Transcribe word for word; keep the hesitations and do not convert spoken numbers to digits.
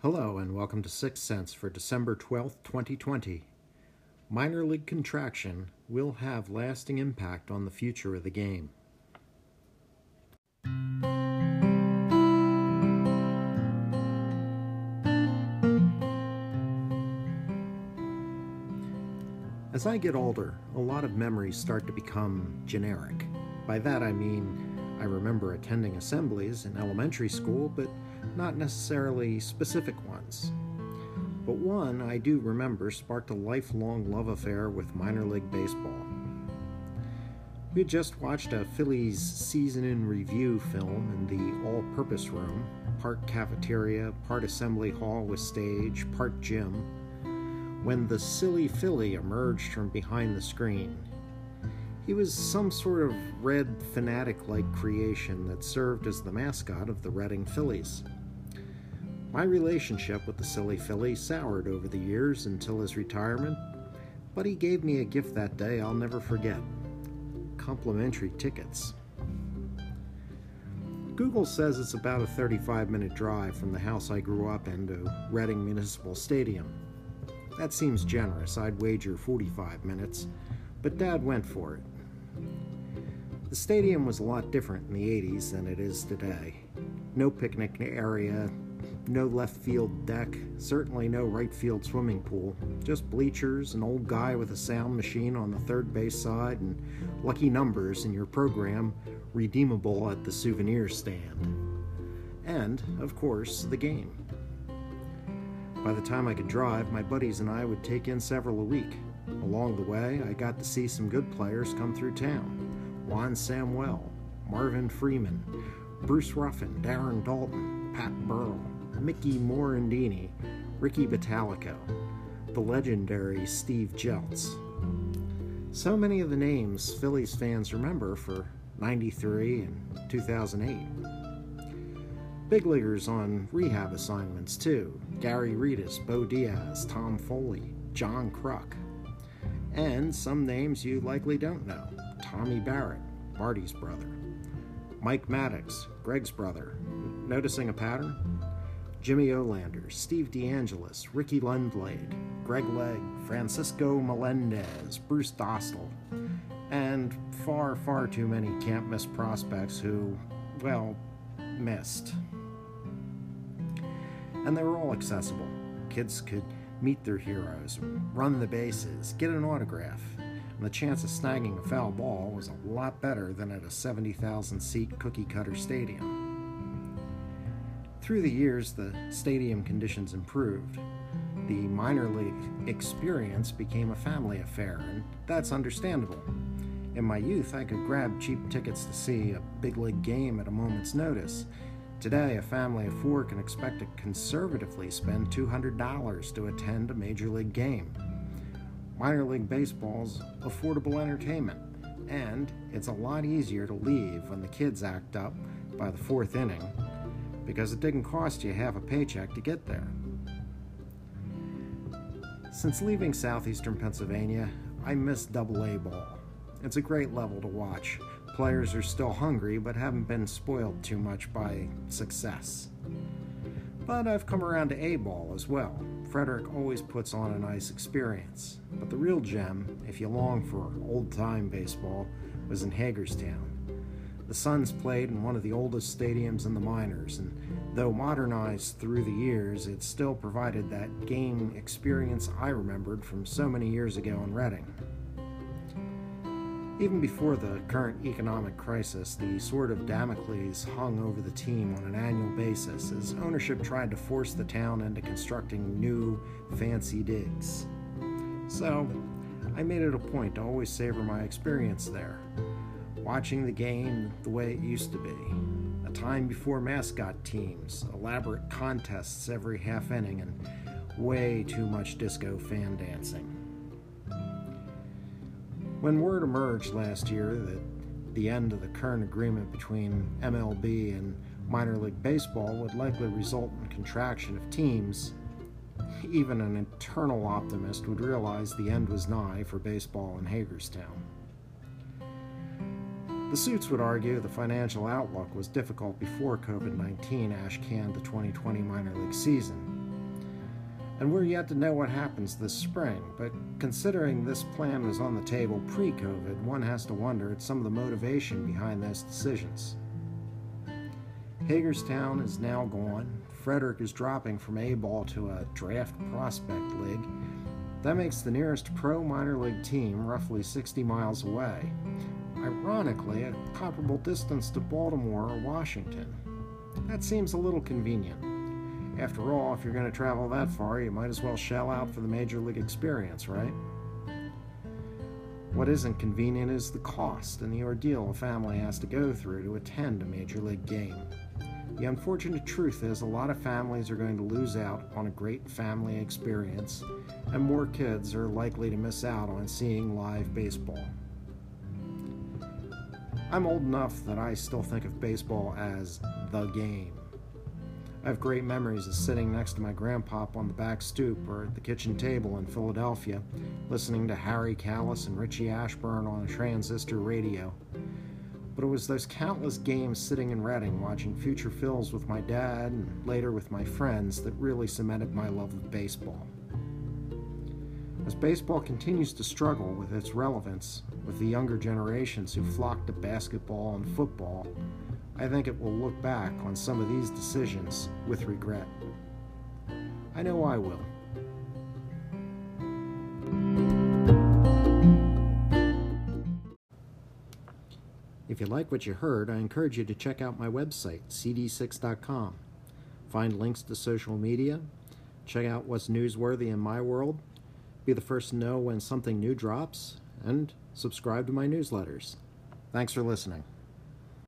Hello and welcome to Sixth Sense for December twelfth, twenty twenty. Minor league contraction will have lasting impact on the future of the game. As I get older, a lot of memories start to become generic. By that I mean, I remember attending assemblies in elementary school, but not necessarily specific ones. But one I do remember sparked a lifelong love affair with minor league baseball. We had just watched a Phillies season in review film in the all-purpose room, part cafeteria, part assembly hall with stage, part gym, when the silly Philly emerged from behind the screen. He was some sort of red fanatic-like creation that served as the mascot of the Reading Phillies. My relationship with the silly Philly soured over the years until his retirement, but he gave me a gift that day I'll never forget: complimentary tickets. Google says it's about a thirty-five minute drive from the house I grew up in to Reading Municipal Stadium. That seems generous. I'd wager forty-five minutes, but Dad went for it. The stadium was a lot different in the eighties than it is today. No picnic area, no left field deck, certainly no right field swimming pool, just bleachers, an old guy with a sound machine on the third base side, and lucky numbers in your program redeemable at the souvenir stand. And, of course, the game. By the time I could drive, my buddies and I would take in several a week. Along the way, I got to see some good players come through town. Juan Samuel, Marvin Freeman, Bruce Ruffin, Darren Dalton, Pat Burrell, Mickey Morandini, Ricky Batalico, the legendary Steve Jeltz. So many of the names Phillies fans remember for ninety-three and two thousand eight. Big leaguers on rehab assignments too: Gary Reedis, Bo Diaz, Tom Foley, John Kruk. And some names you likely don't know: Tommy Barrett, Marty's brother; Mike Maddox, Greg's brother. Noticing a pattern? Jimmy Olander, Steve DeAngelis, Ricky Lundlade, Greg Legg, Francisco Melendez, Bruce Dostal, and far, far too many can't-miss prospects who, well, missed. And they were all accessible. Kids could meet their heroes, run the bases, get an autograph, and the chance of snagging a foul ball was a lot better than at a seventy thousand seat cookie-cutter stadium. Through the years, the stadium conditions improved. The minor league experience became a family affair, and that's understandable. In my youth, I could grab cheap tickets to see a big league game at a moment's notice. Today, a family of four can expect to conservatively spend two hundred dollars to attend a major league game. Minor league baseball's affordable entertainment, and it's a lot easier to leave when the kids act up by the fourth inning, because it didn't cost you half a paycheck to get there. Since leaving southeastern Pennsylvania, I miss double A ball. It's a great level to watch. Players are still hungry, but haven't been spoiled too much by success. But I've come around to A-ball as well. Frederick always puts on a nice experience. But the real gem, if you long for old-time baseball, was in Hagerstown. The Suns played in one of the oldest stadiums in the minors, and though modernized through the years, it still provided that game experience I remembered from so many years ago in Reading. Even before the current economic crisis, the Sword of Damocles hung over the team on an annual basis as ownership tried to force the town into constructing new, fancy digs. So, I made it a point to always savor my experience there, watching the game the way it used to be. A time before mascot teams, elaborate contests every half inning, and way too much disco fan dancing. When word emerged last year that the end of the current agreement between M L B and minor league baseball would likely result in contraction of teams, even an eternal optimist would realize the end was nigh for baseball in Hagerstown. The suits would argue the financial outlook was difficult before covid nineteen ash-canned the twenty twenty minor league season. and we're yet to know what happens this spring, but considering this plan was on the table pre-COVID, one has to wonder at some of the motivation behind those decisions. Hagerstown is now gone. Frederick is dropping from A-ball to a draft prospect league. That makes the nearest pro minor league team roughly sixty miles away, ironically a comparable distance to Baltimore or Washington. That seems a little convenient. After all, if you're going to travel that far, you might as well shell out for the major league experience, right? What isn't convenient is the cost and the ordeal a family has to go through to attend a major league game. The unfortunate truth is a lot of families are going to lose out on a great family experience, and more kids are likely to miss out on seeing live baseball. I'm old enough that I still think of baseball as the game. I have great memories of sitting next to my grandpop on the back stoop or at the kitchen table in Philadelphia, listening to Harry Kalas and Richie Ashburn on a transistor radio. But it was those countless games sitting in Reading, watching Future Phils with my dad and later with my friends, that really cemented my love of baseball. As baseball continues to struggle with its relevance with the younger generations who flock to basketball and football, I think it will look back on some of these decisions with regret. I know I will. If you like what you heard, I encourage you to check out my website, c d six dot com. Find links to social media, check out what's newsworthy in my world, be the first to know when something new drops, and subscribe to my newsletters. Thanks for listening.